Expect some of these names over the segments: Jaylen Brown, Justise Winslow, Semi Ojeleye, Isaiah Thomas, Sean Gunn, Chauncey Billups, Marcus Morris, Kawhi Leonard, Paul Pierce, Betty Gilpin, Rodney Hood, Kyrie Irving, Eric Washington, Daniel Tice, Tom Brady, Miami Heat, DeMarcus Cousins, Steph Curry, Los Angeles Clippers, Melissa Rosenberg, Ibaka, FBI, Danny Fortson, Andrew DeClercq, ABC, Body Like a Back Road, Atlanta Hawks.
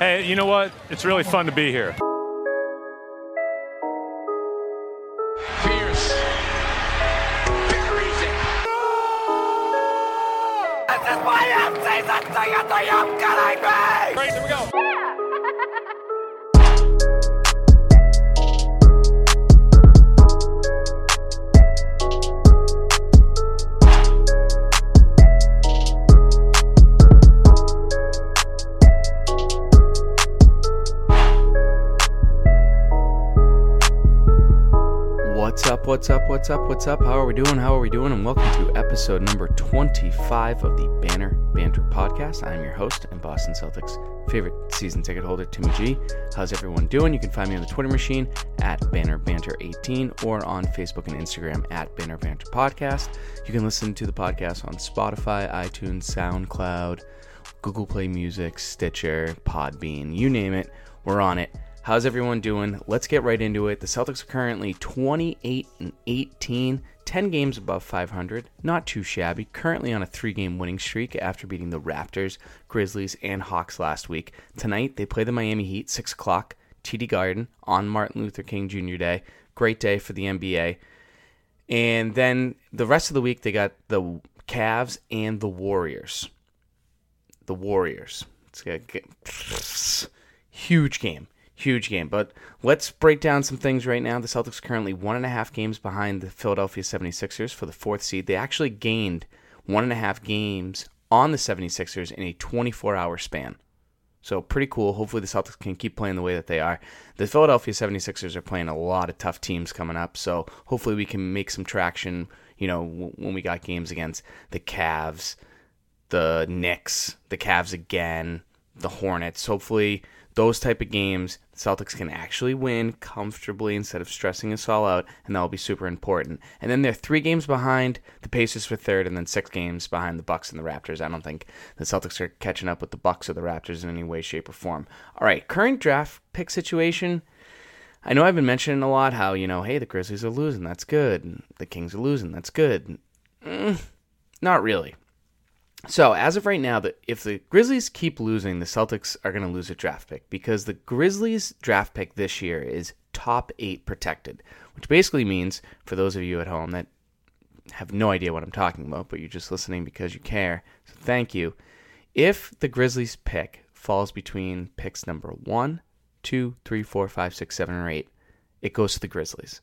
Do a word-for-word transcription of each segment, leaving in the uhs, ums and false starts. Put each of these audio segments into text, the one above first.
Hey, you know what? It's really fun to be here. Fierce. Buries it. This is my M C, that's the end I am getting me! Great, here we go. What's up, what's up, what's up? How are we doing? How are we doing? And welcome to episode number twenty-five of the Banner Banter Podcast. I'm your host and Boston Celtics favorite season ticket holder, Timmy G. How's everyone doing? You can find me on the Twitter machine at Banner Banter eighteen or on Facebook and Instagram at Banner Banter Podcast. You can listen to the podcast on Spotify, iTunes, SoundCloud, Google Play Music, Stitcher, Podbean, you name it, we're on it. How's everyone doing? Let's get right into it. The Celtics are currently twenty-eight and eighteen, ten games above five hundred, not too shabby, currently on a three-game winning streak after beating the Raptors, Grizzlies, and Hawks last week. Tonight, they play the Miami Heat, six o'clock, T D Garden, on Martin Luther King Junior Day. Great day for the N B A. And then the rest of the week, they got the Cavs and the Warriors. The Warriors. It's a get... huge game. Huge game, but let's break down some things right now. The Celtics are currently one and a half games behind the Philadelphia seventy-sixers for the fourth seed. They actually gained one and a half games on the seventy-sixers in a twenty-four hour span. So pretty cool. Hopefully the Celtics can keep playing the way that they are. The Philadelphia seventy-sixers are playing a lot of tough teams coming up, so hopefully we can make some traction, you know, when we got games against the Cavs, the Knicks, the Cavs again, the Hornets. Hopefully those type of games, the Celtics can actually win comfortably instead of stressing us all out, and that will be super important. And then they're three games behind the Pacers for third, and then six games behind the Bucks and the Raptors. I don't think the Celtics are catching up with the Bucks or the Raptors in any way, shape, or form. All right, current draft pick situation. I know I've been mentioning a lot how, you know, hey, the Grizzlies are losing, that's good. The Kings are losing, that's good. Mm, not really. So, as of right now, the, if the Grizzlies keep losing, the Celtics are going to lose a draft pick because the Grizzlies' draft pick this year is top eight protected, which basically means, for those of you at home that have no idea what I'm talking about, but you're just listening because you care, so thank you. If the Grizzlies' pick falls between picks number one, two, three, four, five, six, seven, or eight, it goes to the Grizzlies.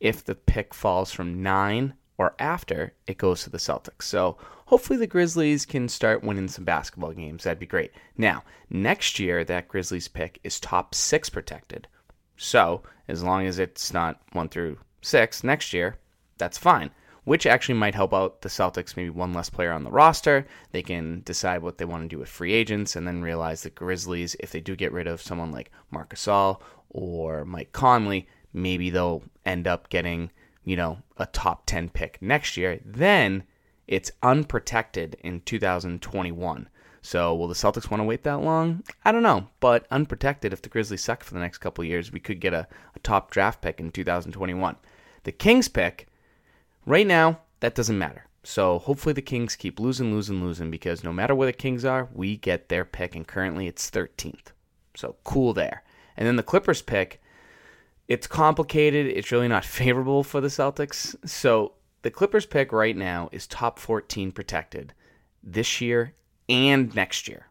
If the pick falls from nine or after, it goes to the Celtics. So hopefully the Grizzlies can start winning some basketball games. That'd be great. Now, next year, that Grizzlies pick is top six protected. So as long as it's not one through six next year, that's fine, which actually might help out the Celtics. Maybe one less player on the roster. They can decide what they want to do with free agents and then realize the Grizzlies, if they do get rid of someone like Marc Gasol or Mike Conley, maybe they'll end up getting, you know, a top ten pick next year. Then it's unprotected in two thousand twenty-one. So will the Celtics want to wait that long? I don't know, but unprotected, if the Grizzlies suck for the next couple of years, we could get a, a top draft pick in two thousand twenty-one. The Kings pick, right now, that doesn't matter. So hopefully the Kings keep losing, losing, losing, because no matter where the Kings are, we get their pick, and currently it's thirteenth. So cool there. And then the Clippers pick, it's complicated. It's really not favorable for the Celtics. So the Clippers pick right now is top fourteen protected this year and next year.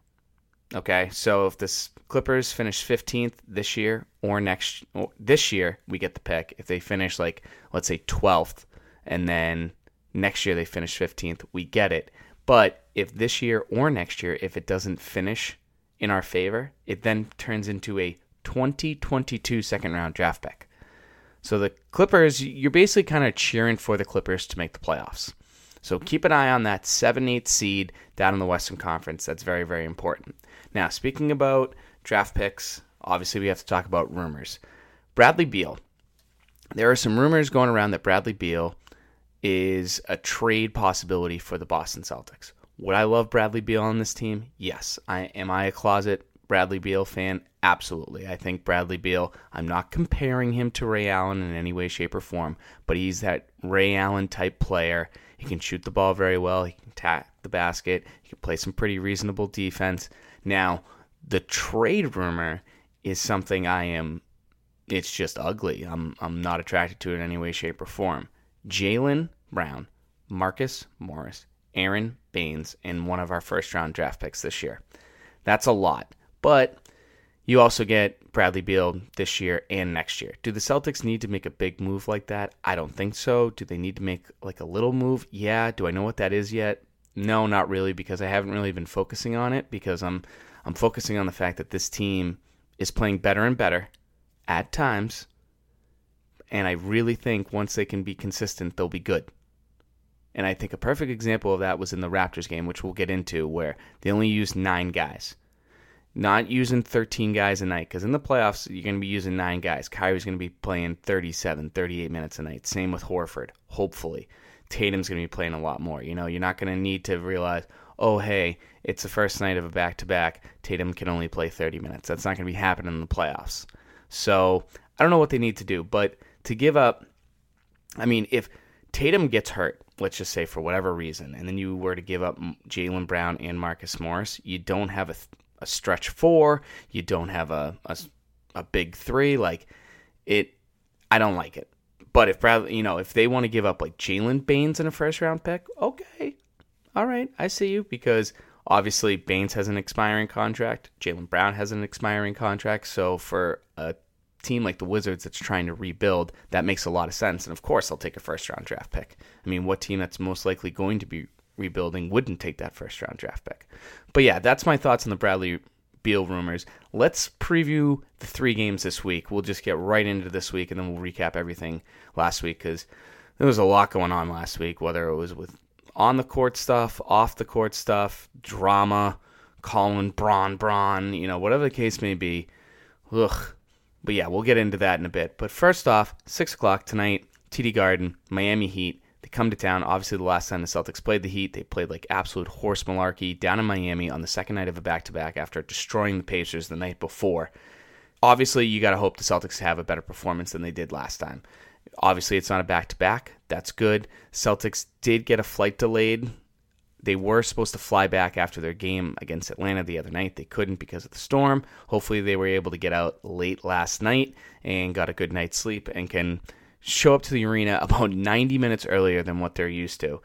Okay, so if the Clippers finish fifteenth this year or next or this year, we get the pick. If they finish, like, let's say twelfth, and then next year they finish fifteenth, we get it. But if this year or next year, if it doesn't finish in our favor, it then turns into a twenty twenty-two second round draft pick. So the Clippers, you're basically kind of cheering for the Clippers to make the playoffs. So keep an eye on that seven eight seed down in the Western Conference. That's very, very important. Now, speaking about draft picks, obviously we have to talk about rumors. Bradley Beal. There are some rumors going around that Bradley Beal is a trade possibility for the Boston Celtics. Would I love Bradley Beal on this team? Yes. I, am I a closet Bradley Beal fan? Absolutely. I think Bradley Beal, I'm not comparing him to Ray Allen in any way, shape, or form, but he's that Ray Allen type player. He can shoot the ball very well. He can attack the basket. He can play some pretty reasonable defense. Now, the trade rumor is something I am, it's just ugly. I'm I'm not attracted to it in any way, shape, or form. Jaylen Brown, Marcus Morris, Aaron Baynes, and one of our first-round draft picks this year. That's a lot. But you also get Bradley Beal this year and next year. Do the Celtics need to make a big move like that? I don't think so. Do they need to make like a little move? Yeah. Do I know what that is yet? No, not really, because I haven't really been focusing on it, because I'm I'm focusing on the fact that this team is playing better and better at times, and I really think once they can be consistent, they'll be good. And I think a perfect example of that was in the Raptors game, which we'll get into, where they only used nine guys. Not using thirteen guys a night, because in the playoffs, you're going to be using nine guys. Kyrie's going to be playing thirty-seven, thirty-eight minutes a night. Same with Horford, hopefully. Tatum's going to be playing a lot more. You know, you're not going to need to realize, oh, hey, it's the first night of a back-to-back. Tatum can only play thirty minutes. That's not going to be happening in the playoffs. So I don't know what they need to do, but to give up, I mean, if Tatum gets hurt, let's just say for whatever reason, and then you were to give up Jaylen Brown and Marcus Morris, you don't have a, a stretch four, you don't have a, a a big three, like it. I don't like it. But if Bradley, you know, if they want to give up like Jaylen Baynes in a first round pick, okay, all right, I see you, because obviously Baynes has an expiring contract, Jaylen Brown has an expiring contract, so for a team like the Wizards that's trying to rebuild, that makes a lot of sense. And of course they'll take a first round draft pick. I mean, what team that's most likely going to be rebuilding wouldn't take that first round draft pick? But yeah, that's my thoughts on the Bradley Beal rumors. Let's preview the three games this week. We'll just get right into this week, and then we'll recap everything last week, because there was a lot going on last week, whether it was with on the court stuff, off the court stuff, drama, calling Bron Bron, you know, whatever the case may be. Ugh. But yeah, we'll get into that in a bit. But first off, six o'clock tonight, T D Garden, Miami Heat. They come to town. Obviously, the last time the Celtics played the Heat, they played like absolute horse malarkey down in Miami on the second night of a back-to-back after destroying the Pacers the night before. Obviously, you got to hope the Celtics have a better performance than they did last time. Obviously, it's not a back-to-back. That's good. Celtics did get a flight delayed. They were supposed to fly back after their game against Atlanta the other night. They couldn't because of the storm. Hopefully they were able to get out late last night and got a good night's sleep and can show up to the arena about ninety minutes earlier than what they're used to.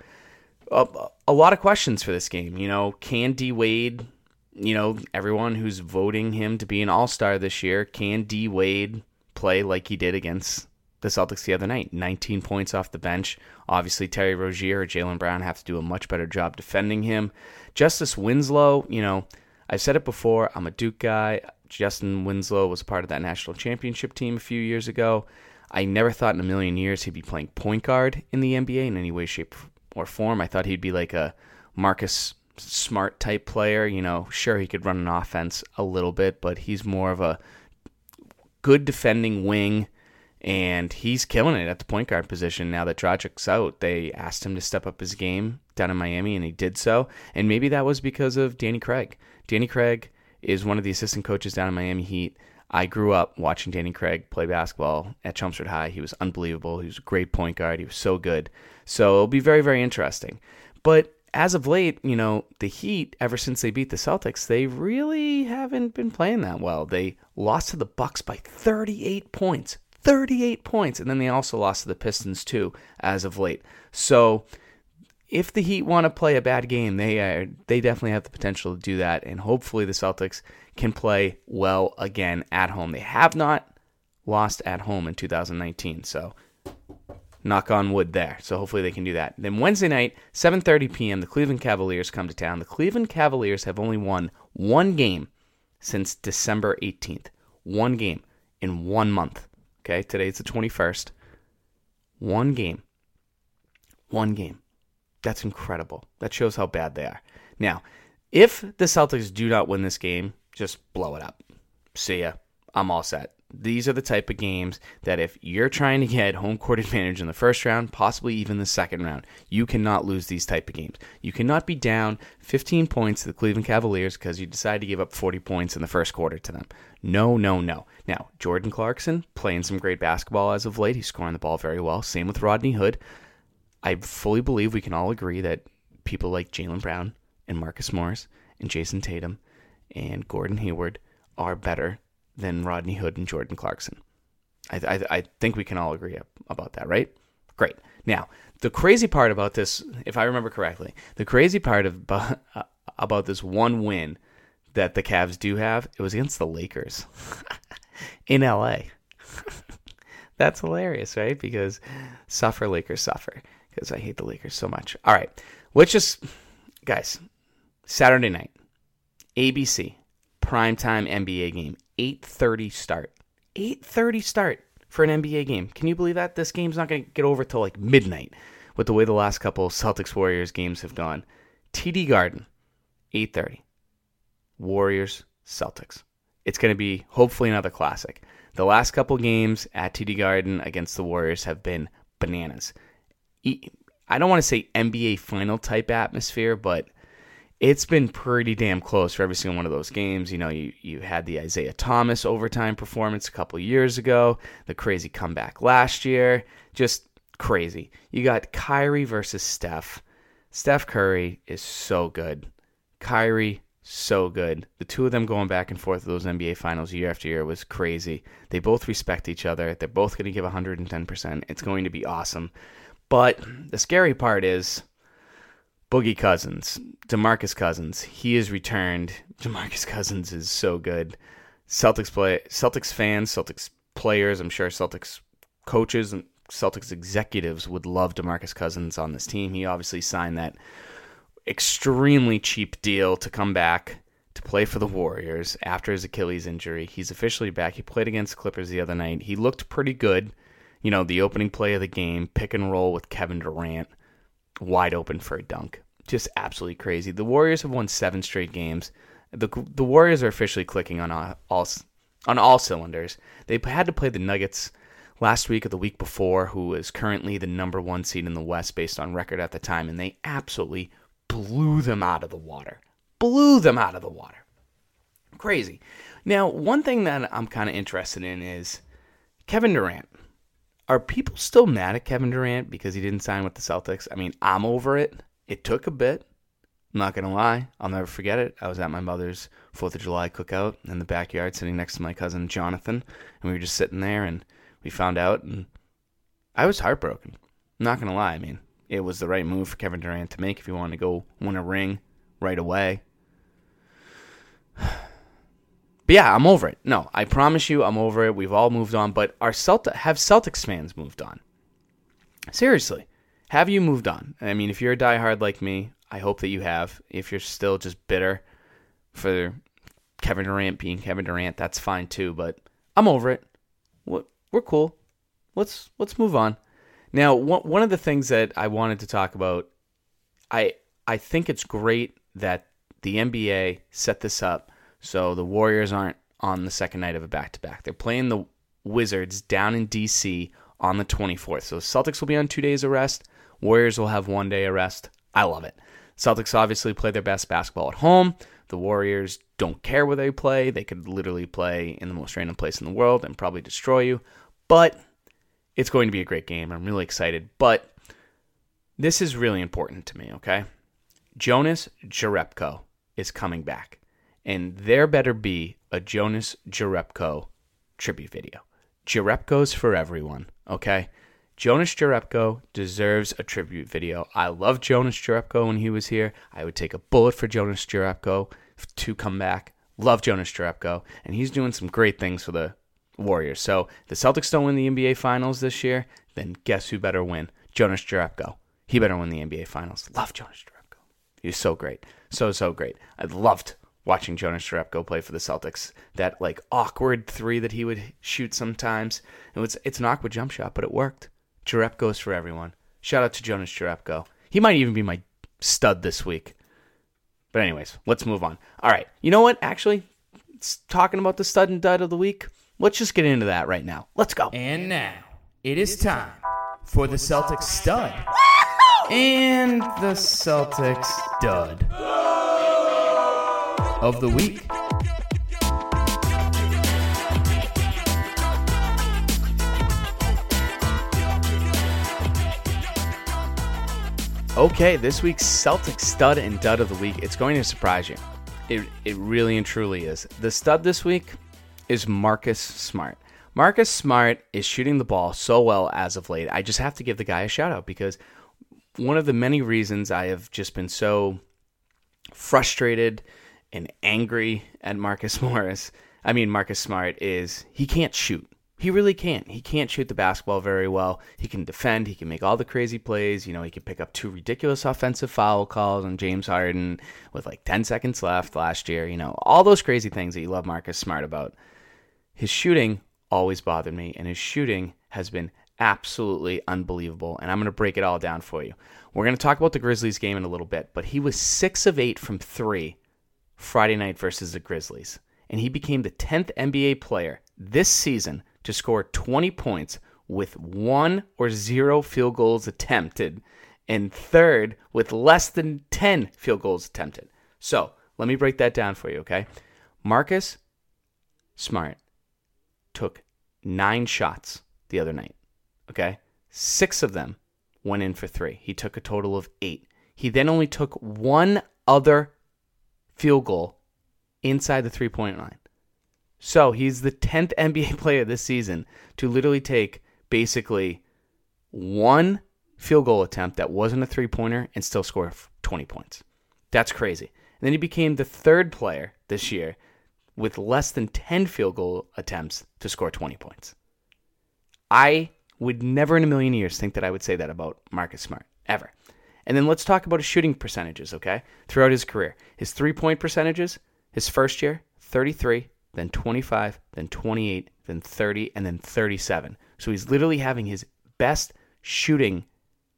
A, a lot of questions for this game. You know, can D. Wade, you know, everyone who's voting him to be an all-star this year, can D. Wade play like he did against the Celtics the other night? nineteen points off the bench. Obviously, Terry Rozier or Jaylen Brown have to do a much better job defending him. Justice Winslow, you know, I've said it before, I'm a Duke guy. Justin Winslow was part of that national championship team a few years ago. I never thought in a million years he'd be playing point guard in the N B A in any way, shape, or form. I thought he'd be like a Marcus Smart type player. You know, sure, he could run an offense a little bit, but he's more of a good defending wing. And he's killing it at the point guard position now that Dragic's out. They asked him to step up his game down in Miami, and he did so. And maybe that was because of Danny Craig. Danny Craig is one of the assistant coaches down in Miami Heat. I grew up watching Danny Craig play basketball at Chelmsford High. He was unbelievable. He was a great point guard. He was so good. So it'll be very, very interesting. But as of late, you know, the Heat, ever since they beat the Celtics, they really haven't been playing that well. They lost to the Bucks by thirty-eight points. thirty-eight points, and then they also lost to the Pistons too as of late. So if the Heat want to play a bad game, they are, they definitely have the potential to do that, and hopefully the Celtics can play well again at home. They have not lost at home in two thousand nineteen, so knock on wood there. So hopefully they can do that. Then Wednesday night, seven thirty p.m., the Cleveland Cavaliers come to town. The Cleveland Cavaliers have only won one game since December eighteenth. One game in one month. Okay, today it's the twenty-first. One game. One game. That's incredible. That shows how bad they are. Now, if the Celtics do not win this game, just blow it up. See ya. I'm all set. These are the type of games that if you're trying to get home court advantage in the first round, possibly even the second round, you cannot lose these type of games. You cannot be down fifteen points to the Cleveland Cavaliers because you decide to give up forty points in the first quarter to them. No, no, no. Now, Jordan Clarkson playing some great basketball as of late. He's scoring the ball very well. Same with Rodney Hood. I fully believe we can all agree that people like Jaylen Brown and Marcus Morris and Jason Tatum and Gordon Hayward are better than Rodney Hood and Jordan Clarkson. I, I, I think we can all agree about that, right? Great. Now, the crazy part about this, if I remember correctly, the crazy part of, uh, about this one win that the Cavs do have, it was against the Lakers in L A. That's hilarious, right? Because suffer, Lakers, suffer. Because I hate the Lakers so much. All right. Let's just, guys, Saturday night, A B C, primetime N B A game, eight thirty start. eight thirty start for an N B A game. Can you believe that? This game's not going to get over till like midnight with the way the last couple Celtics Warriors games have gone. T D Garden, eight thirty. Warriors, Celtics. It's going to be hopefully another classic. The last couple games at T D Garden against the Warriors have been bananas. I don't want to say N B A final type atmosphere, but it's been pretty damn close for every single one of those games. You know, you, you had the Isaiah Thomas overtime performance a couple years ago, the crazy comeback last year, just crazy. You got Kyrie versus Steph. Steph Curry is so good. Kyrie, so good. The two of them going back and forth of those N B A finals year after year was crazy. They both respect each other. They're both going to give one hundred ten percent. It's going to be awesome. But the scary part is Boogie Cousins, DeMarcus Cousins, he is returned. DeMarcus Cousins is so good. Celtics play, Celtics fans, Celtics players, I'm sure Celtics coaches and Celtics executives would love DeMarcus Cousins on this team. He obviously signed that extremely cheap deal to come back to play for the Warriors after his Achilles injury. He's officially back. He played against Clippers the other night. He looked pretty good. You know, the opening play of the game, pick and roll with Kevin Durant, wide open for a dunk. Just absolutely crazy. The Warriors have won seven straight games. The the Warriors are officially clicking on all, all on all cylinders. They had to play the Nuggets last week or the week before, who is currently the number one seed in the West based on record at the time, and they absolutely blew them out of the water. Blew them out of the water. Crazy. Now, one thing that I'm kind of interested in is Kevin Durant. Are people still mad at Kevin Durant because he didn't sign with the Celtics? I mean, I'm over it. It took a bit. I'm not going to lie. I'll never forget it. I was at my mother's fourth of July cookout in the backyard sitting next to my cousin Jonathan, and we were just sitting there, and we found out, and I was heartbroken. I'm not going to lie. I mean, it was the right move for Kevin Durant to make if he wanted to go win a ring right away. But yeah, I'm over it. No, I promise you I'm over it. We've all moved on. But our Celt- have Celtics fans moved on? Seriously, have you moved on? I mean, if you're a diehard like me, I hope that you have. If you're still just bitter for Kevin Durant being Kevin Durant, that's fine too. But I'm over it. We're cool. Let's let's move on. Now, one of the things that I wanted to talk about, I I think it's great that the N B A set this up so the Warriors aren't on the second night of a back-to-back. They're playing the Wizards down in D C on the twenty-fourth. So Celtics will be on two days of rest. Warriors will have one day of rest. I love it. Celtics obviously play their best basketball at home. The Warriors don't care where they play. They could literally play in the most random place in the world and probably destroy you. But it's going to be a great game. I'm really excited, but this is really important to me, okay? Jonas Jerebko is coming back, and there better be a Jonas Jerebko tribute video. Jerebko's for everyone, okay? Jonas Jerebko deserves a tribute video. I love Jonas Jerebko when he was here. I would take a bullet for Jonas Jerebko to come back. Love Jonas Jerebko, and he's doing some great things for the Warriors. So if the Celtics don't win the N B A Finals this year, then guess who better win? Jonas Jerebko. He better win the N B A Finals. Love Jonas Jerebko. He's so great. So, so great. I loved watching Jonas Jerebko play for the Celtics. That, like, awkward three that he would shoot sometimes. It was, it's an awkward jump shot, but it worked. Jerebko's for everyone. Shout out to Jonas Jerebko. He might even be my stud this week. But anyways, let's move on. All right. You know what? Actually, talking about the stud and dud of the week, let's just get into that right now. Let's go. And now, it is time for the Celtics stud and the Celtics dud of the week. Okay, this week's Celtics stud and dud of the week, it's going to surprise you. It it really and truly is. The stud this week is Marcus Smart. Marcus Smart is shooting the ball so well as of late. I just have to give the guy a shout out because one of the many reasons I have just been so frustrated and angry at Marcus Morris, I mean Marcus Smart, is he can't shoot. He really can't. He can't shoot the basketball very well. He can defend. He can make all the crazy plays. You know, he can pick up two ridiculous offensive foul calls on James Harden with like ten seconds left last year. You know, all those crazy things that you love Marcus Smart about. His shooting always bothered me, and his shooting has been absolutely unbelievable, and I'm going to break it all down for you. We're going to talk about the Grizzlies game in a little bit, but he was six of eight from three Friday night versus the Grizzlies, and he became the tenth N B A player this season to score twenty points with one or zero field goals attempted, and third with less than ten field goals attempted. So let me break that down for you, okay? Marcus Smart took nine shots the other night, okay? Six of them went in for three. He took a total of eight. He then only took one other field goal inside the three-point line. So he's the tenth N B A player this season to literally take basically one field goal attempt that wasn't a three-pointer and still score twenty points. That's crazy. And then he became the third player this year with less than ten field goal attempts to score twenty points. I would never in a million years think that I would say that about Marcus Smart, ever. And then let's talk about his shooting percentages, okay, throughout his career. His three-point percentages, his first year, thirty-three, then twenty-five, then twenty-eight, then thirty, and then thirty-seven. So he's literally having his best shooting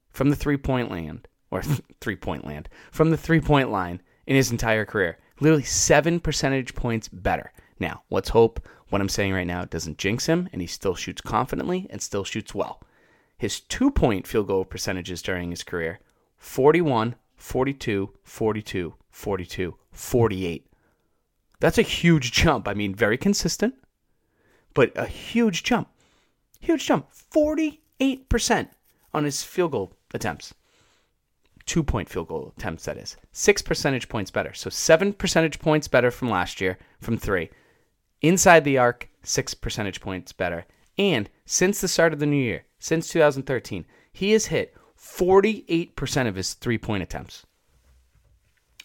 from the three-point land, or three-point land, from the three-point line in his entire career. Literally seven percentage points better. Now, let's hope what I'm saying right now doesn't jinx him, and he still shoots confidently and still shoots well. His two-point field goal percentages during his career, forty-one, forty-two, forty-two, forty-two, forty-eight. That's a huge jump. I mean, very consistent, but a huge jump. Huge jump. forty-eight percent on his field goal attempts. Two-point field goal attempts, that is. Six percentage points better. So seven percentage points better from last year from three. Inside the arc, six percentage points better. And since the start of the new year, since two thousand thirteen, he has hit forty-eight percent of his three-point attempts.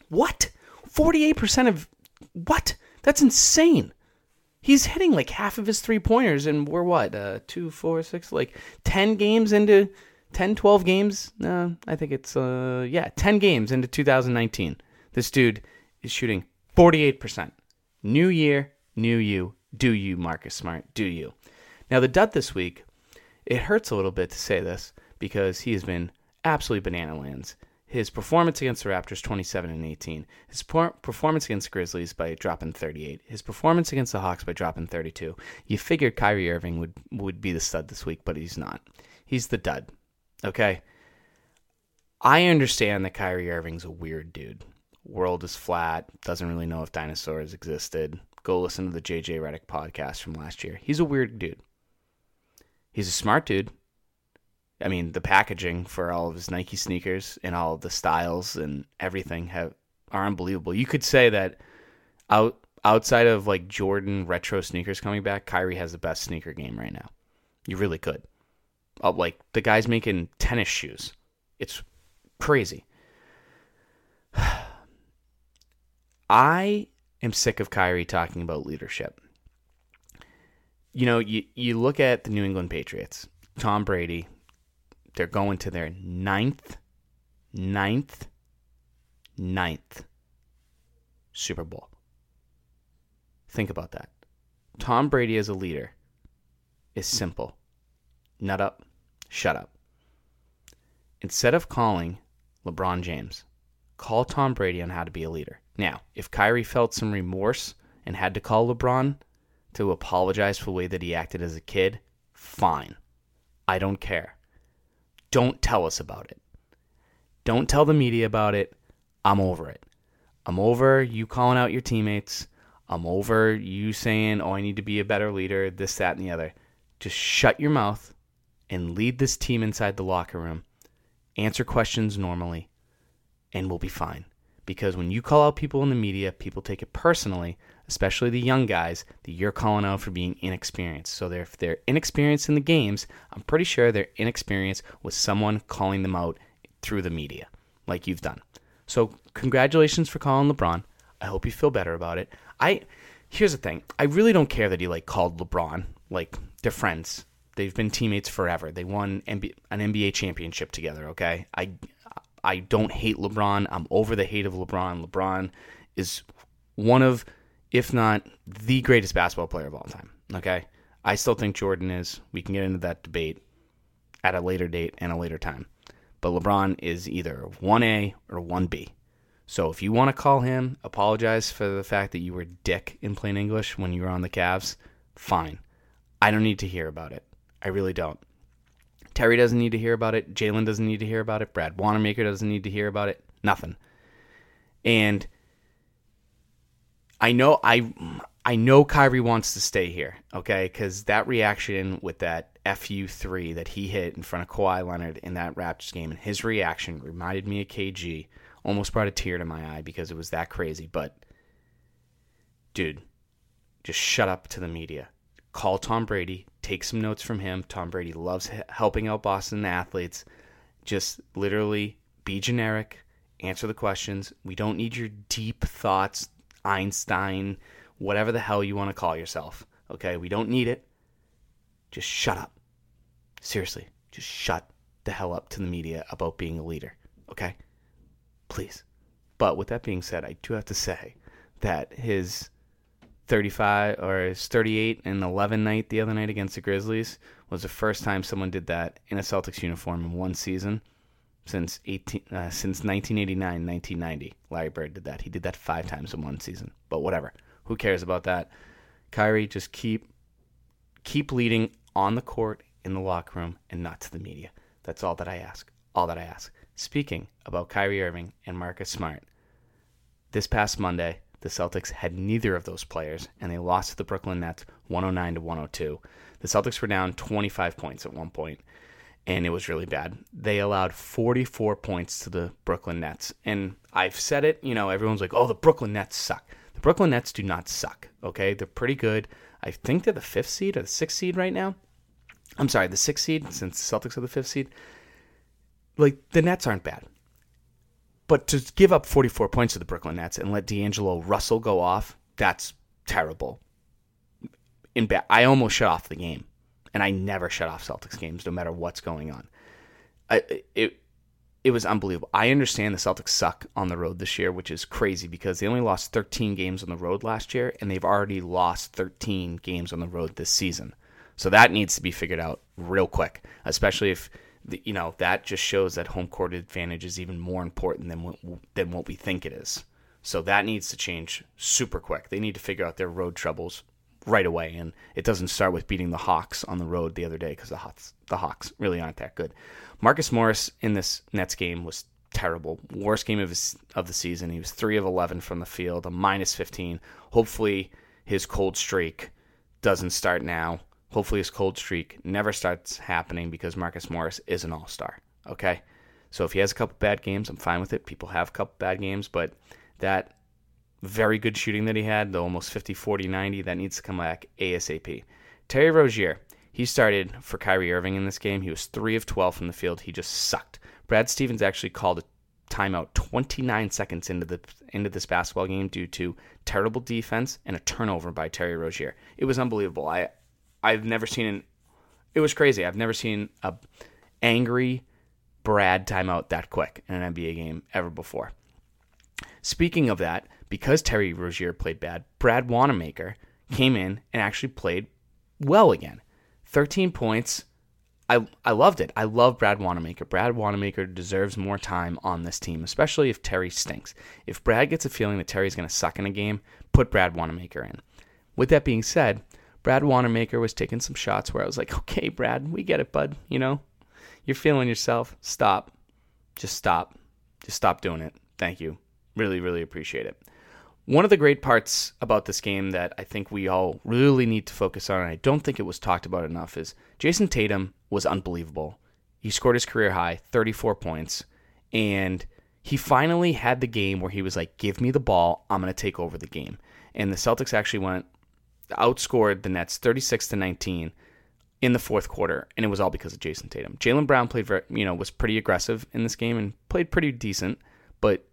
What? forty-eight percent of... What? That's insane. He's hitting like half of his three-pointers, and we're what? Uh, two, four, six, like ten games into, ten, twelve games? Uh, I think it's, uh, yeah, ten games into two thousand nineteen. This dude is shooting forty-eight percent. New year, new you. Do you, Marcus Smart? Do you? Now, the dud this week, it hurts a little bit to say this because he has been absolutely banana lands. His performance against the Raptors, twenty-seven and eighteen. His por- performance against the Grizzlies by dropping thirty-eight. His performance against the Hawks by dropping thirty-two. You figured Kyrie Irving would, would be the stud this week, but he's not. He's the dud, okay? I understand that Kyrie Irving's a weird dude. World is flat, doesn't really know if dinosaurs existed. Go listen to the J J Redick podcast from last year. He's a weird dude. He's a smart dude. I mean, the packaging for all of his Nike sneakers and all of the styles and everything have are unbelievable. You could say that out, outside of like Jordan retro sneakers coming back, Kyrie has the best sneaker game right now. You really could. Uh, like the guy's making tennis shoes. It's crazy. I am sick of Kyrie talking about leadership. You know, you, you look at the New England Patriots, Tom Brady. They're going to their ninth, ninth, ninth Super Bowl. Think about that. Tom Brady as a leader is simple. Nut up, shut up. Instead of calling LeBron James, call Tom Brady on how to be a leader. Now, if Kyrie felt some remorse and had to call LeBron to apologize for the way that he acted as a kid, fine. I don't care. Don't tell us about it. Don't tell the media about it. I'm over it. I'm over you calling out your teammates. I'm over you saying, oh, I need to be a better leader, this, that, and the other. Just shut your mouth and lead this team inside the locker room. Answer questions normally, and we'll be fine. because when you call out people in the media, people take it personally, especially the young guys that you're calling out for being inexperienced. So they're, if they're inexperienced in the games, I'm pretty sure they're inexperienced with someone calling them out through the media, like you've done. So congratulations for calling LeBron. I hope you feel better about it. I here's the thing. I really don't care that he like called LeBron. Like, they're friends. They've been teammates forever. They won an N B A championship together, okay? I, I don't hate LeBron. I'm over the hate of LeBron. LeBron is one of, if not the greatest basketball player of all time, okay? I still think Jordan is. We can get into that debate at a later date and a later time. But LeBron is either one A or one B. So if you want to call him, apologize for the fact that you were a dick in plain English when you were on the Cavs, fine. I don't need to hear about it. I really don't. Terry doesn't need to hear about it. Jaylen doesn't need to hear about it. Brad Wanamaker doesn't need to hear about it. Nothing. And I know I I know Kyrie wants to stay here, okay? Because that reaction with that F U three that he hit in front of Kawhi Leonard in that Raptors game, and his reaction reminded me of K G. Almost brought a tear to my eye because it was that crazy. But, dude, just shut up to the media. Call Tom Brady. Take some notes from him. Tom Brady loves helping out Boston athletes. Just literally be generic. Answer the questions. We don't need your deep thoughts, Einstein, whatever the hell you want to call yourself. Okay? We don't need it. Just shut up. Seriously. Just shut the hell up to the media about being a leader. Okay? Please. But with that being said, I do have to say that his thirty-five or his thirty-eight and eleven night the other night against the Grizzlies was the first time someone did that in a Celtics uniform in one season since eighteen uh, since nineteen eighty-nine nineteen ninety. Larry Bird did that. He did that five times in one season. But whatever. Who cares about that? Kyrie, just keep keep leading on the court, in the locker room, and not to the media. That's all that I ask. All that I ask. Speaking about Kyrie Irving and Marcus Smart, this past Monday, the Celtics had neither of those players, and they lost to the Brooklyn Nets one oh nine to one oh two. The Celtics were down twenty-five points at one point, and it was really bad. They allowed forty-four points to the Brooklyn Nets. And I've said it, you know, everyone's like, oh, the Brooklyn Nets suck. The Brooklyn Nets do not suck, okay? They're pretty good. I think they're the fifth seed or the sixth seed right now. I'm sorry, the sixth seed, since the Celtics are the fifth seed. Like, the Nets aren't bad. But to give up forty-four points to the Brooklyn Nets and let D'Angelo Russell go off, that's terrible. In ba- I almost shut off the game, and I never shut off Celtics games, no matter what's going on. I, it it was unbelievable. I understand the Celtics suck on the road this year, which is crazy because they only lost thirteen games on the road last year, and they've already lost thirteen games on the road this season. So that needs to be figured out real quick, especially if... You know, that just shows that home court advantage is even more important than what, than what we think it is. So that needs to change super quick. They need to figure out their road troubles right away. And it doesn't start with beating the Hawks on the road the other day because the Hawks, the Hawks really aren't that good. Marcus Morris in this Nets game was terrible. Worst game of his, of the season. He was three of eleven from the field, a minus fifteen. Hopefully his cold streak doesn't start now. Hopefully his cold streak never starts happening because Marcus Morris is an all-star, okay? So if he has a couple bad games, I'm fine with it. People have a couple bad games, but that very good shooting that he had, the almost fifty, forty, ninety, that needs to come back ASAP. Terry Rozier, he started for Kyrie Irving in this game. He was three of twelve from the field. He just sucked. Brad Stevens actually called a timeout twenty-nine seconds into the into this basketball game due to terrible defense and a turnover by Terry Rozier. It was unbelievable. I... I've never seen an, it was crazy. I've never seen a angry Brad timeout that quick in an N B A game ever before. Speaking of that, because Terry Rozier played bad, Brad Wanamaker came in and actually played well again. thirteen points. I I loved it. I love Brad Wanamaker. Brad Wanamaker deserves more time on this team, especially if Terry stinks. If Brad gets a feeling that Terry's going to suck in a game, put Brad Wanamaker in. With that being said, Brad Wanamaker was taking some shots where I was like, okay, Brad, we get it, bud. You know, you're feeling yourself. Stop. Just stop. Just stop doing it. Thank you. Really, really appreciate it. One of the great parts about this game that I think we all really need to focus on, and I don't think it was talked about enough, is Jason Tatum was unbelievable. He scored his career high, thirty-four points, and he finally had the game where he was like, give me the ball, I'm going to take over the game. And the Celtics actually went, outscored the Nets thirty-six to nineteen in the fourth quarter, and it was all because of Jason Tatum. Jaylen Brown played, very, you know, was pretty aggressive in this game and played pretty decent, but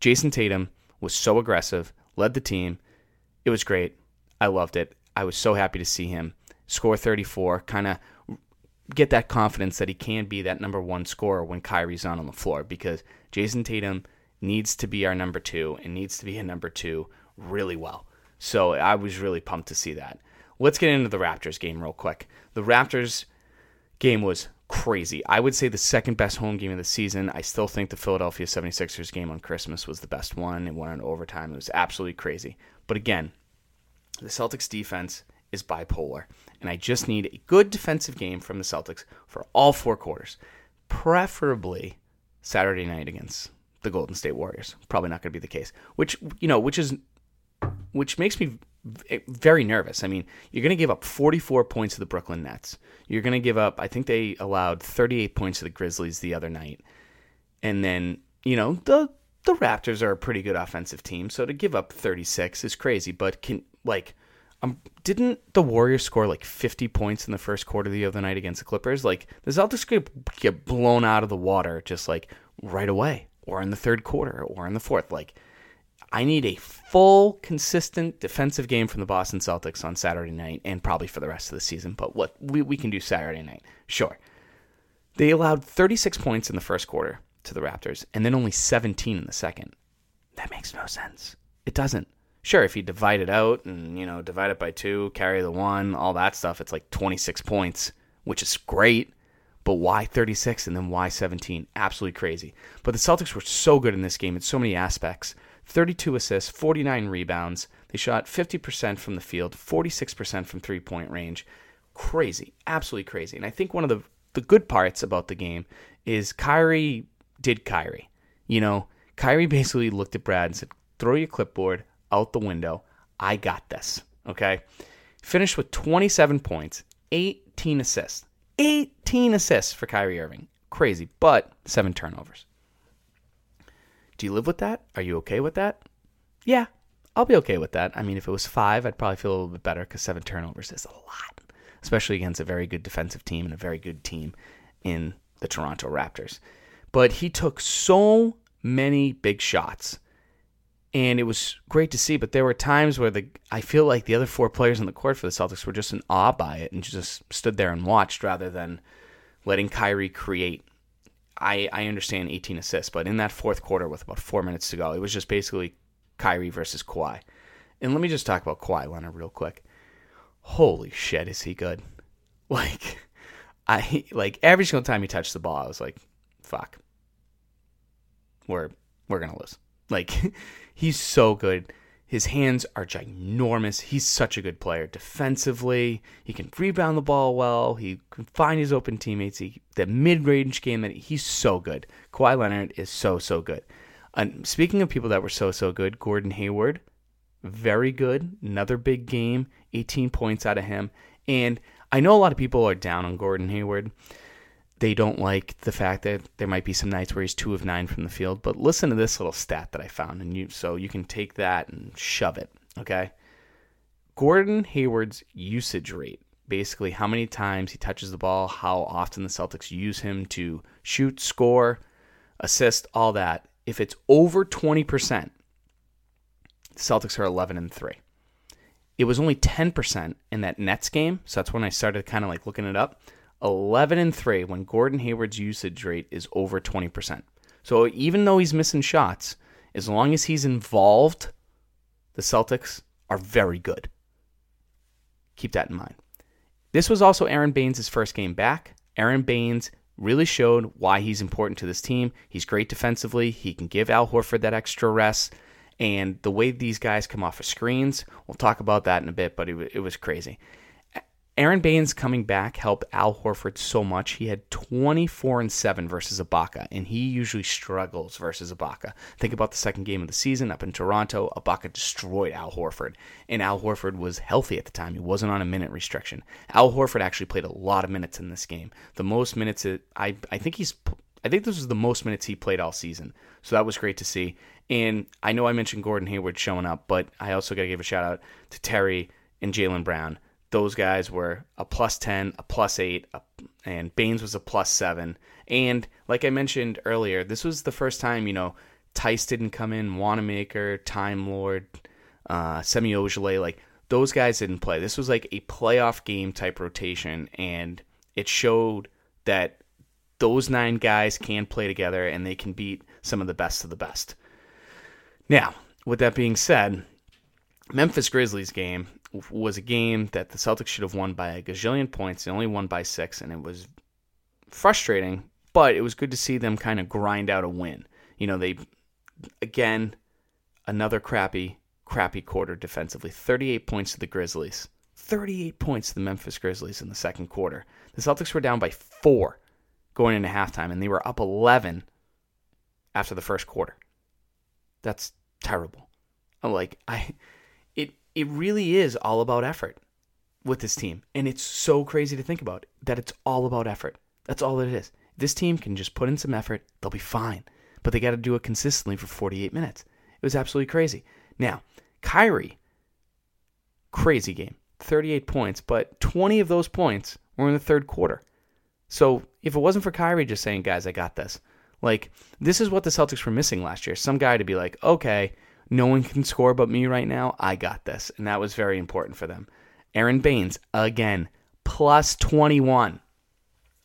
Jason Tatum was so aggressive, led the team. It was great. I loved it. I was so happy to see him score thirty-four, kind of get that confidence that he can be that number one scorer when Kyrie's not on the floor, because Jason Tatum needs to be our number two and needs to be a number two really well. So I was really pumped to see that. Let's get into the Raptors game real quick. The Raptors game was crazy. I would say the second best home game of the season. I still think the Philadelphia seventy-sixers game on Christmas was the best one. It won in overtime. It was absolutely crazy. But again, the Celtics defense is bipolar, and I just need a good defensive game from the Celtics for all four quarters, preferably Saturday night against the Golden State Warriors. Probably not going to be the case, which, you know, which is, which makes me very nervous. I mean, you're going to give up forty-four points to the Brooklyn Nets. You're going to give up, I think they allowed thirty-eight points to the Grizzlies the other night. And then, you know, the the Raptors are a pretty good offensive team, so to give up thirty-six is crazy. But can, like, um, didn't the Warriors score like fifty points in the first quarter the other night against the Clippers? Like, the Celtics could get blown out of the water just like right away, or in the third quarter, or in the fourth. Like, I need a full, consistent defensive game from the Boston Celtics on Saturday night, and probably for the rest of the season. But what we, we can do Saturday night, sure. They allowed thirty-six points in the first quarter to the Raptors, and then only seventeen in the second. That makes no sense. It doesn't. Sure, if you divide it out and, you know, divide it by two, carry the one, all that stuff, it's like twenty-six points, which is great. But why thirty-six and then why seventeen? Absolutely crazy. But the Celtics were so good in this game in so many aspects. thirty-two assists, forty-nine rebounds. They shot fifty percent from the field, forty-six percent from three-point range. Crazy, absolutely crazy. And I think one of the, the good parts about the game is Kyrie did Kyrie. You know, Kyrie basically looked at Brad and said, throw your clipboard out the window. I got this, okay? Finished with twenty-seven points, eighteen assists. eighteen assists for Kyrie Irving. Crazy, but seven turnovers. Do you live with that? Are you okay with that? Yeah, I'll be okay with that. I mean, if it was five, I'd probably feel a little bit better, because seven turnovers is a lot, especially against a very good defensive team and a very good team in the Toronto Raptors. But he took so many big shots, and it was great to see. But there were times where the I feel like the other four players on the court for the Celtics were just in awe by it and just stood there and watched rather than letting Kyrie create. I, I understand eighteen assists, but in that fourth quarter with about four minutes to go, it was just basically Kyrie versus Kawhi. And let me just talk about Kawhi Leonard real quick. Holy shit, is he good. Like, I like every single time he touched the ball, I was like, fuck. We're we're going to lose. Like, he's so good. His hands are ginormous. He's such a good player defensively. He can rebound the ball well. He can find his open teammates. He, the mid-range game, that he's so good. Kawhi Leonard is so, so good. And speaking of people that were so, so good, Gordon Hayward, very good. Another big game, eighteen points out of him. And I know a lot of people are down on Gordon Hayward. They don't like the fact that there might be some nights where he's two of nine from the field. But listen to this little stat that I found, and you so you can take that and shove it, okay? Gordon Hayward's usage rate, basically how many times he touches the ball, how often the Celtics use him to shoot, score, assist, all that. If it's over twenty percent, the Celtics are eleven and three. It was only ten percent in that Nets game, so that's when I started kind of like looking it up. eleven and three when Gordon Hayward's usage rate is over twenty percent. So even though he's missing shots, as long as he's involved, the Celtics are very good. Keep that in mind. This was also Aaron Baynes' first game back. Aaron Baynes really showed why he's important to this team. He's great defensively. He can give Al Horford that extra rest. And the way these guys come off of screens, we'll talk about that in a bit, but it was crazy. Aaron Baynes coming back helped Al Horford so much. He had twenty-four and seven versus Ibaka, and he usually struggles versus Ibaka. Think about the second game of the season up in Toronto. Ibaka destroyed Al Horford, and Al Horford was healthy at the time. He wasn't on a minute restriction. Al Horford actually played a lot of minutes in this game. The most minutes, I, I think he's I think this was the most minutes he played all season. So that was great to see. And I know I mentioned Gordon Hayward showing up, but I also got to give a shout out to Terry and Jaylen Brown. Those guys were a plus ten, a plus eight, a, and Baynes was a plus seven. And like I mentioned earlier, this was the first time, you know, Tice didn't come in, Wanamaker, Time Lord, uh, Semi Ojeleye, like those guys didn't play. This was like a playoff game type rotation, and it showed that those nine guys can play together and they can beat some of the best of the best. Now, with that being said, Memphis Grizzlies game was a game that the Celtics should have won by a gazillion points. They only won by six, and it was frustrating, but it was good to see them kind of grind out a win. You know, they, again, another crappy, crappy quarter defensively. thirty-eight points to the Grizzlies. thirty-eight points to the Memphis Grizzlies in the second quarter. The Celtics were down by four going into halftime, and they were up eleven after the first quarter. That's terrible. I'm like, I... It really is all about effort with this team. And it's so crazy to think about that it's all about effort. That's all it is. This team can just put in some effort. They'll be fine. But they got to do it consistently for forty-eight minutes. It was absolutely crazy. Now, Kyrie, crazy game. thirty-eight points, but twenty of those points were in the third quarter. So if it wasn't for Kyrie just saying, guys, I got this. Like, this is what the Celtics were missing last year. Some guy to be like, okay, no one can score but me right now. I got this. And that was very important for them. Aaron Baynes, again, plus twenty-one.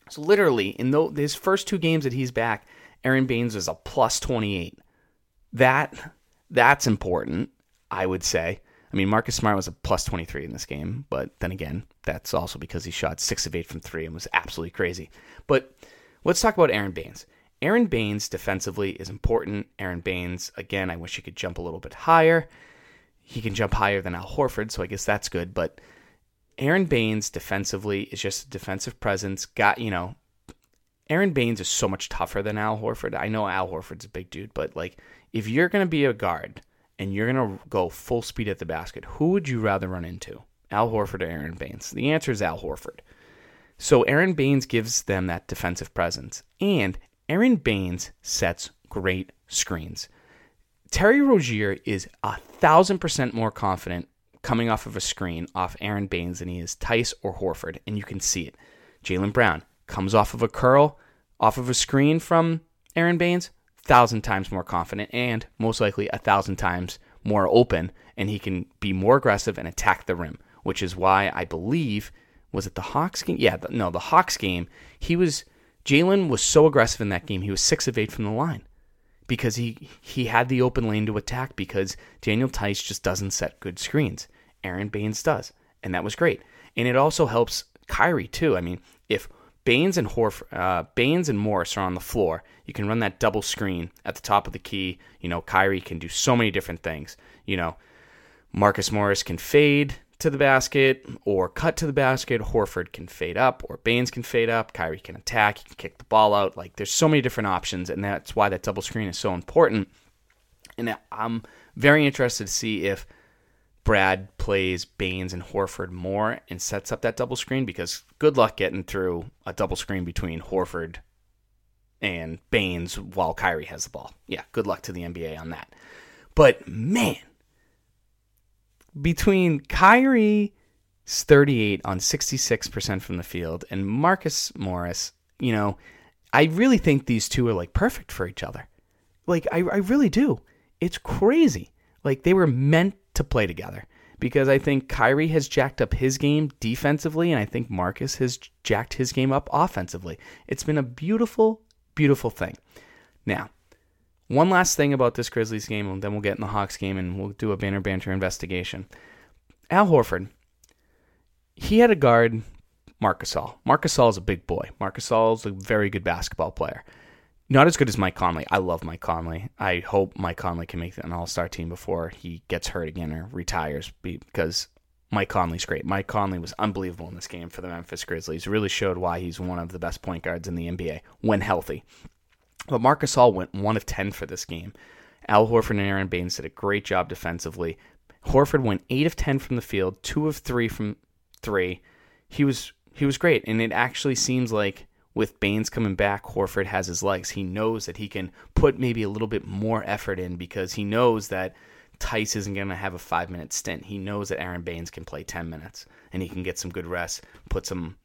So literally, in those, his first two games that he's back, Aaron Baynes was a plus twenty-eight. That That's important, I would say. I mean, Marcus Smart was a plus twenty-three in this game. But then again, that's also because he shot six of eight from three and was absolutely crazy. But let's talk about Aaron Baynes. Aaron Baynes defensively is important. Aaron Baynes, again, I wish he could jump a little bit higher. He can jump higher than Al Horford, so I guess that's good. But Aaron Baynes defensively is just a defensive presence. Got, you know, Aaron Baynes is so much tougher than Al Horford. I know Al Horford's a big dude, but like if you're going to be a guard and you're going to go full speed at the basket, who would you rather run into? Al Horford or Aaron Baynes? The answer is Al Horford. So Aaron Baynes gives them that defensive presence. And Aaron Baynes sets great screens. Terry Rozier is a thousand percent more confident coming off of a screen off Aaron Baynes than he is Tice or Horford, and you can see it. Jaylen Brown comes off of a curl, off of a screen from Aaron Baynes, thousand times more confident and most likely a thousand times more open, and he can be more aggressive and attack the rim, which is why I believe, was it the Hawks game? Yeah, the, no, the Hawks game, he was... Jaylen was so aggressive in that game. He was six of eight from the line because he, he had the open lane to attack because Daniel Tice just doesn't set good screens. Aaron Baynes does, and that was great. And it also helps Kyrie, too. I mean, if Baynes and Horf, uh, Baynes and Morris are on the floor, you can run that double screen at the top of the key. You know, Kyrie can do so many different things. You know, Marcus Morris can fade to the basket or cut to the basket. Horford can fade up or Baynes can fade up. Kyrie can attack. He can kick the ball out. Like, there's so many different options, and that's why that double screen is so important. And I'm very interested to see if Brad plays Baynes and Horford more and sets up that double screen, because good luck getting through a double screen between Horford and Baynes while Kyrie has the ball. Yeah, good luck to the N B A on that. But, man, between Kyrie's thirty-eight on sixty-six percent from the field and Marcus Morris, you know, I really think these two are like perfect for each other. Like, I, I really do. It's crazy. Like, they were meant to play together, because I think Kyrie has jacked up his game defensively, and I think Marcus has jacked his game up offensively. It's been a beautiful, beautiful thing. Now, one last thing about this Grizzlies game, and then we'll get in the Hawks game, and we'll do a Banner Banter investigation. Al Horford, he had a guard, Marc Gasol. Marc Gasol is a big boy. Marc Gasol is a very good basketball player. Not as good as Mike Conley. I love Mike Conley. I hope Mike Conley can make an all-star team before he gets hurt again or retires, because Mike Conley's great. Mike Conley was unbelievable in this game for the Memphis Grizzlies. Really showed why he's one of the best point guards in the N B A when healthy. But Marc Gasol went one of ten for this game. Al Horford and Aaron Baynes did a great job defensively. Horford went eight of ten from the field, two of three from three. He was he was great, and it actually seems like with Baynes coming back, Horford has his legs. He knows that he can put maybe a little bit more effort in because he knows that Tice isn't going to have a five-minute stint. He knows that Aaron Baynes can play ten minutes, and he can get some good rest, put some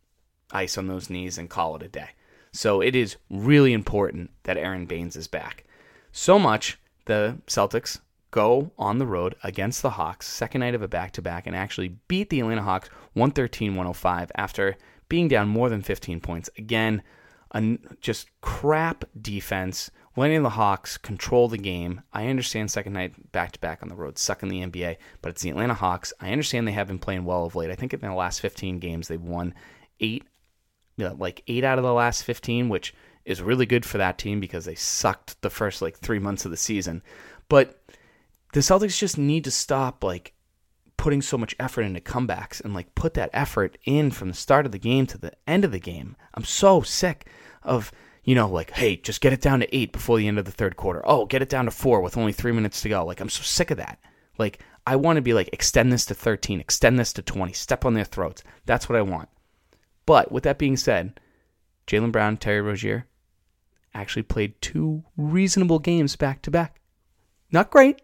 ice on those knees, and call it a day. So it is really important that Aaron Baynes is back. So much, the Celtics go on the road against the Hawks, second night of a back-to-back, and actually beat the Atlanta Hawks one thirteen to one oh five after being down more than fifteen points. Again, a, just crap defense, letting the Hawks control the game. I understand second night back-to-back on the road, suck in the N B A, but it's the Atlanta Hawks. I understand they have been playing well of late. I think in the last fifteen games, they've won eight, you know, like eight out of the last fifteen, which is really good for that team because they sucked the first like three months of the season. But the Celtics just need to stop like putting so much effort into comebacks and like put that effort in from the start of the game to the end of the game. I'm so sick of, you know, like, hey, just get it down to eight before the end of the third quarter. Oh, get it down to four with only three minutes to go. Like, I'm so sick of that. Like, I want to be like, extend this to thirteen, extend this to twenty, step on their throats. That's what I want. But with that being said, Jaylen Brown, Terry Rozier actually played two reasonable games back to back. Not great,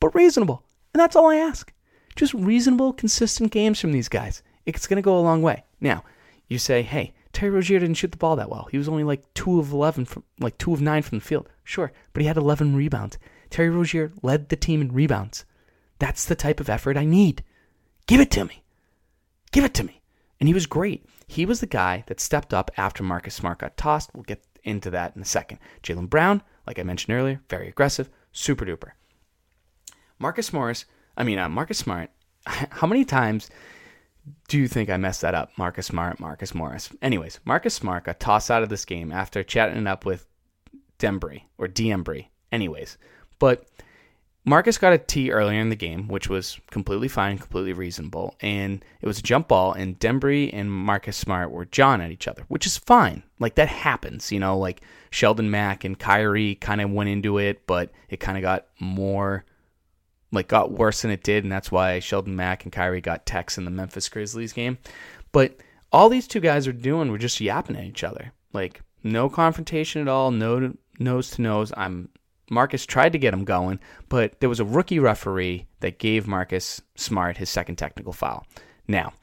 but reasonable. And that's all I ask. Just reasonable, consistent games from these guys. It's going to go a long way. Now, you say, hey, Terry Rozier didn't shoot the ball that well. He was only like two of eleven from like two of nine from the field. Sure, but he had eleven rebounds. Terry Rozier led the team in rebounds. That's the type of effort I need. Give it to me. Give it to me. And he was great. He was the guy that stepped up after Marcus Smart got tossed. We'll get into that in a second. Jaylen Brown, like I mentioned earlier, very aggressive, super duper. Marcus Morris, I mean, uh, Marcus Smart, how many times do you think I messed that up? Marcus Smart, Marcus Morris. Anyways, Marcus Smart got tossed out of this game after chatting it up with Dembry, or Dembry, anyways. But Marcus got a T earlier in the game, which was completely fine, completely reasonable, and it was a jump ball, and Dembry and Marcus Smart were jawing at each other, which is fine. Like, that happens, you know, like Sheldon Mack and Kyrie kind of went into it, but it kind of got more... like got worse than it did, and that's why Sheldon Mack and Kyrie got techs in the Memphis Grizzlies game. But all these two guys were doing were just yapping at each other. Like, no confrontation at all, no nose to nose. I'm Marcus tried to get him going, but there was a rookie referee that gave Marcus Smart his second technical foul. Now,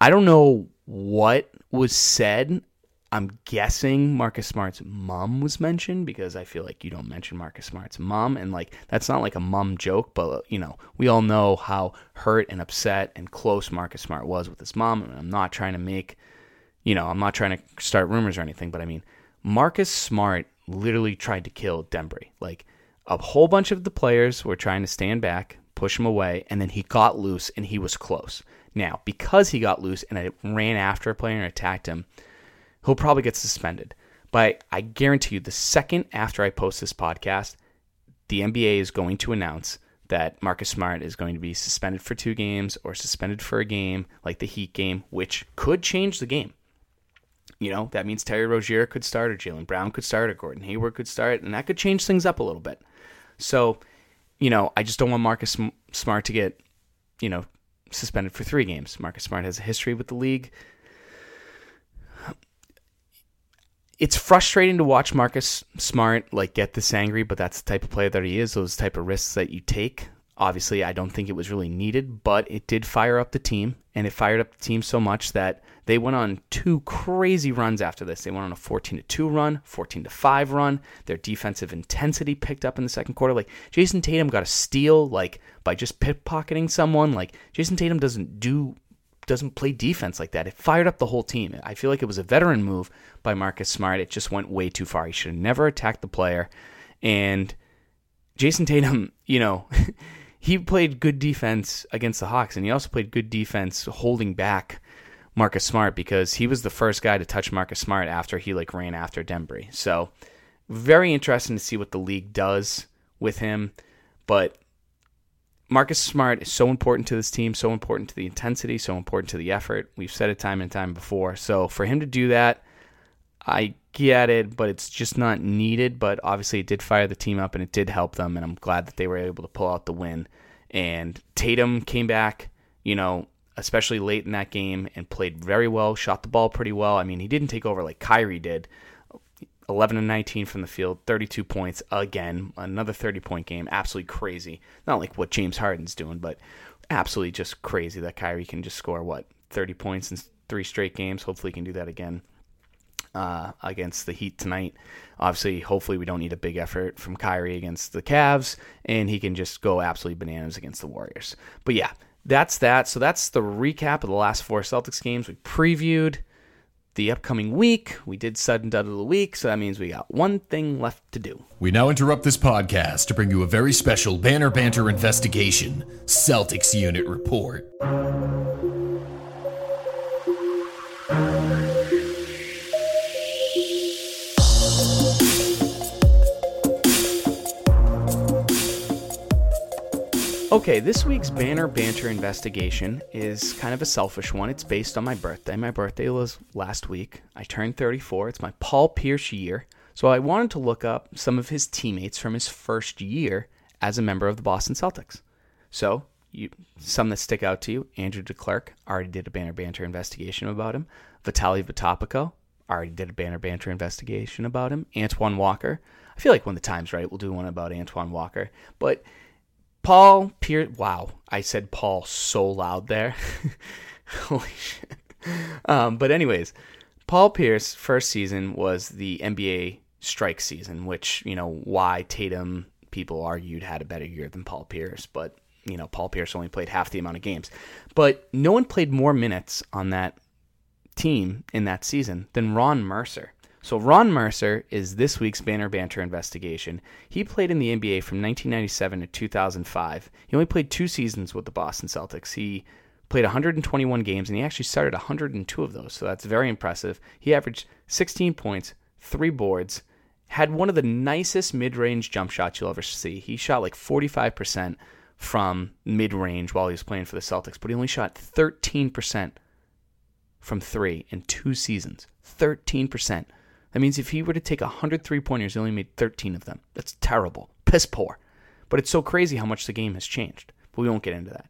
I don't know what was said. I'm guessing Marcus Smart's mom was mentioned because I feel like you don't mention Marcus Smart's mom. And, like, that's not like a mom joke, but, you know, we all know how hurt and upset and close Marcus Smart was with his mom. And I'm not trying to make, you know, I'm not trying to start rumors or anything, but, I mean, Marcus Smart literally tried to kill Dembry. Like, a whole bunch of the players were trying to stand back, push him away, and then he got loose and he was close. Now, because he got loose and I ran after a player and attacked him, he'll probably get suspended. But I guarantee you, the second after I post this podcast, the N B A is going to announce that Marcus Smart is going to be suspended for two games or suspended for a game, like the Heat game, which could change the game. You know, that means Terry Rozier could start, or Jaylen Brown could start, or Gordon Hayward could start, and that could change things up a little bit. So, you know, I just don't want Marcus Smart to get, you know, suspended for three games. Marcus Smart has a history with the league. It's frustrating to watch Marcus Smart like get this angry, but that's the type of player that he is, those type of risks that you take. Obviously, I don't think it was really needed, but it did fire up the team, and it fired up the team so much that they went on two crazy runs after this. They went on a fourteen to two run, fourteen to five run. Their defensive intensity picked up in the second quarter. Like, Jason Tatum got a steal like by just pickpocketing someone. Like, Jason Tatum doesn't do doesn't play defense like that. It fired up the whole team. I feel like it was a veteran move by Marcus Smart. It just went way too far. He should have never attacked the player. And Jason Tatum, you know, he played good defense against the Hawks, and he also played good defense holding back Marcus Smart because he was the first guy to touch Marcus Smart after he like ran after Dembry. So very interesting to see what the league does with him. But Marcus Smart is so important to this team, so important to the intensity, so important to the effort. We've said it time and time before. So for him to do that, I get it, but it's just not needed. But obviously it did fire the team up, and it did help them, and I'm glad that they were able to pull out the win. And Tatum came back. You know, especially late in that game, and played very well, shot the ball pretty well. I mean, he didn't take over like Kyrie did. eleven and nineteen from the field, thirty-two points again, another thirty-point game, absolutely crazy. Not like what James Harden's doing, but absolutely just crazy that Kyrie can just score, what, thirty points in three straight games. Hopefully he can do that again uh, against the Heat tonight. Obviously, hopefully we don't need a big effort from Kyrie against the Cavs, and he can just go absolutely bananas against the Warriors. But yeah, that's that. So that's the recap of the last four Celtics games. We previewed the upcoming week. We did sudden dud of the week, so that means we got one thing left to do. We now interrupt this podcast to bring you a very special Banner Banter investigation, Celtics Unit Report. Okay, this week's Banner Banter investigation is kind of a selfish one. It's based on my birthday. My birthday was last week. I turned thirty-four. It's my Paul Pierce year. So I wanted to look up some of his teammates from his first year as a member of the Boston Celtics. So you, some that stick out to you, Andrew DeClercq, already did a Banner Banter investigation about him. Vitali Votopico, already did a Banner Banter investigation about him. Antoine Walker. I feel like when the time's right, we'll do one about Antoine Walker. But Paul Pierce, wow, I said Paul so loud there. Holy shit. Um, but anyways, Paul Pierce first season was the N B A strike season, which, you know, why Tatum, people argued, had a better year than Paul Pierce. But, you know, Paul Pierce only played half the amount of games. But no one played more minutes on that team in that season than Ron Mercer. So Ron Mercer is this week's Banner Banter investigation. He played in the N B A from nineteen ninety-seven to two thousand five. He only played two seasons with the Boston Celtics. He played one hundred twenty-one games, and he actually started one hundred two of those, so that's very impressive. He averaged sixteen points, three boards, had one of the nicest mid-range jump shots you'll ever see. He shot like forty-five percent from mid-range while he was playing for the Celtics, but he only shot thirteen percent from three in two seasons. thirteen percent. That means if he were to take one hundred three-pointers, he only made thirteen of them. That's terrible. Piss poor. But it's so crazy how much the game has changed. But we won't get into that.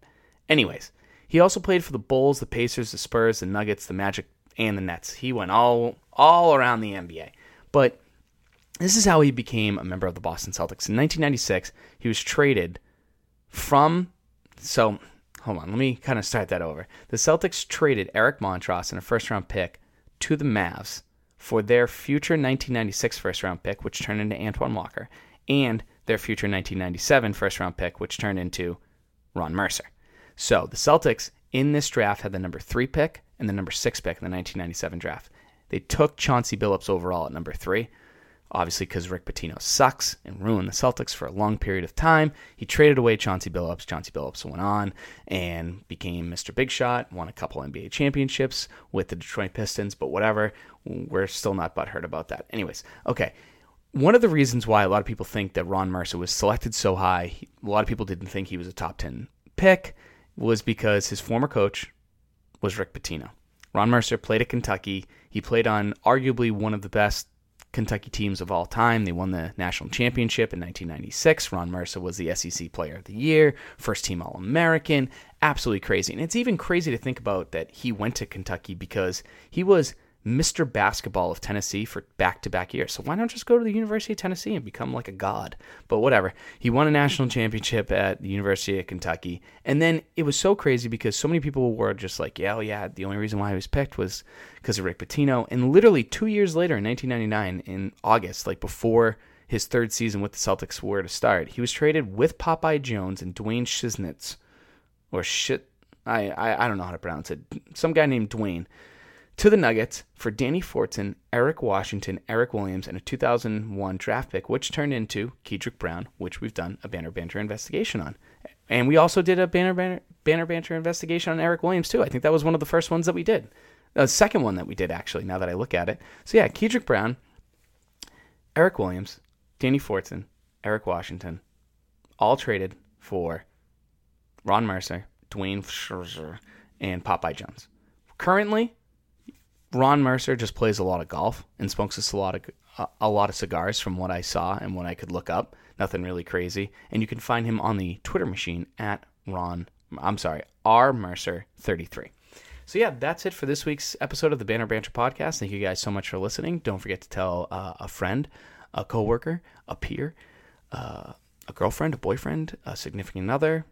Anyways, he also played for the Bulls, the Pacers, the Spurs, the Nuggets, the Magic, and the Nets. He went all, all around the N B A. But this is how he became a member of the Boston Celtics. In nineteen ninety-six, he was traded from... So, hold on. Let me kind of start that over. The Celtics traded Eric Montross in a first-round pick to the Mavs for their future nineteen ninety-six first-round pick, which turned into Antoine Walker, and their future nineteen ninety-seven first-round pick, which turned into Ron Mercer. So the Celtics in this draft had the number three pick and the number six pick in the nineteen ninety-seven draft. They took Chauncey Billups overall at number three, obviously because Rick Pitino sucks and ruined the Celtics for a long period of time. He traded away Chauncey Billups. Chauncey Billups went on and became Mister Big Shot, won a couple N B A championships with the Detroit Pistons, but whatever. We're still not butthurt about that. Anyways, okay. One of the reasons why a lot of people think that Ron Mercer was selected so high, a lot of people didn't think he was a top ten pick, was because his former coach was Rick Pitino. Ron Mercer played at Kentucky. He played on arguably one of the best Kentucky teams of all time. They won the national championship in nineteen ninety-six. Ron Mercer was the S E C Player of the Year, first team All-American. Absolutely crazy. And it's even crazy to think about that he went to Kentucky because he was Mister Basketball of Tennessee for back-to-back years. So why not just go to the University of Tennessee and become like a god? But whatever. He won a national championship at the University of Kentucky. And then it was so crazy because so many people were just like, yeah, oh yeah, the only reason why he was picked was because of Rick Pitino. And literally two years later in nineteen ninety-nine, in August, like before his third season with the Celtics were to start, he was traded with Popeye Jones and Dwayne Shiznitz. Or shit, I, I, I don't know how to pronounce it. Some guy named Dwayne. To the Nuggets for Danny Fortson, Eric Washington, Eric Williams, and a two thousand one draft pick, which turned into Kedrick Brown, which we've done a Banner Banter investigation on. And we also did a Banner Banter, Banner Banter investigation on Eric Williams, too. I think that was one of the first ones that we did. The second one that we did, actually, now that I look at it. So, yeah, Kedrick Brown, Eric Williams, Danny Fortson, Eric Washington, all traded for Ron Mercer, Dwayne Schroeder, and Popeye Jones. Currently, Ron Mercer just plays a lot of golf and smokes us a lot of uh, a lot of cigars from what I saw and what I could look up. Nothing really crazy. And you can find him on the Twitter machine at Ron I'm sorry, R. Mercer thirty-three. So yeah, that's it for this week's episode of the Banner Banter Podcast. Thank you guys so much for listening. Don't forget to tell uh, a friend, a coworker, a peer, uh, a girlfriend, a boyfriend, a significant other,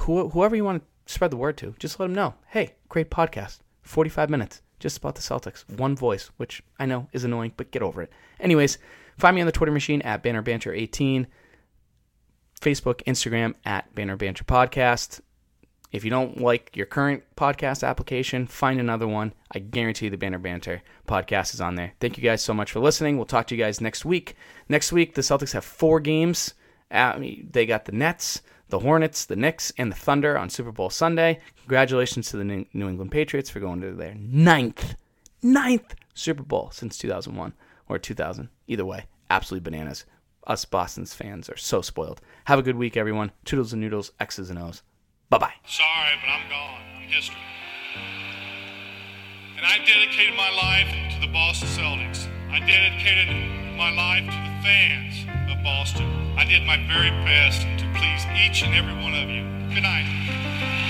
who, whoever you want to spread the word to. Just let them know, hey, great podcast, forty-five minutes, just about the Celtics, one voice, which I know is annoying, but get over it. Anyways, find me on the Twitter machine at Banner Banter eighteen, Facebook, Instagram at Banner Banter Podcast. If you don't like your current podcast application, find another one. I guarantee the Banner Banter Podcast is on there. Thank you guys so much for listening. We'll talk to you guys next week. Next week, the Celtics have four games. At, they got the Nets, the Hornets, the Knicks, and the Thunder on Super Bowl Sunday. Congratulations to the New England Patriots for going to their ninth, ninth Super Bowl since two thousand one or two thousand. Either way, absolutely bananas. Us Boston's fans are so spoiled. Have a good week, everyone. Toodles and noodles, X's and O's. Bye-bye. Sorry, but I'm gone. I'm history. And I dedicated my life to the Boston Celtics. I dedicated my life to the fans of Boston. I did my very best to please each and every one of you. Good night.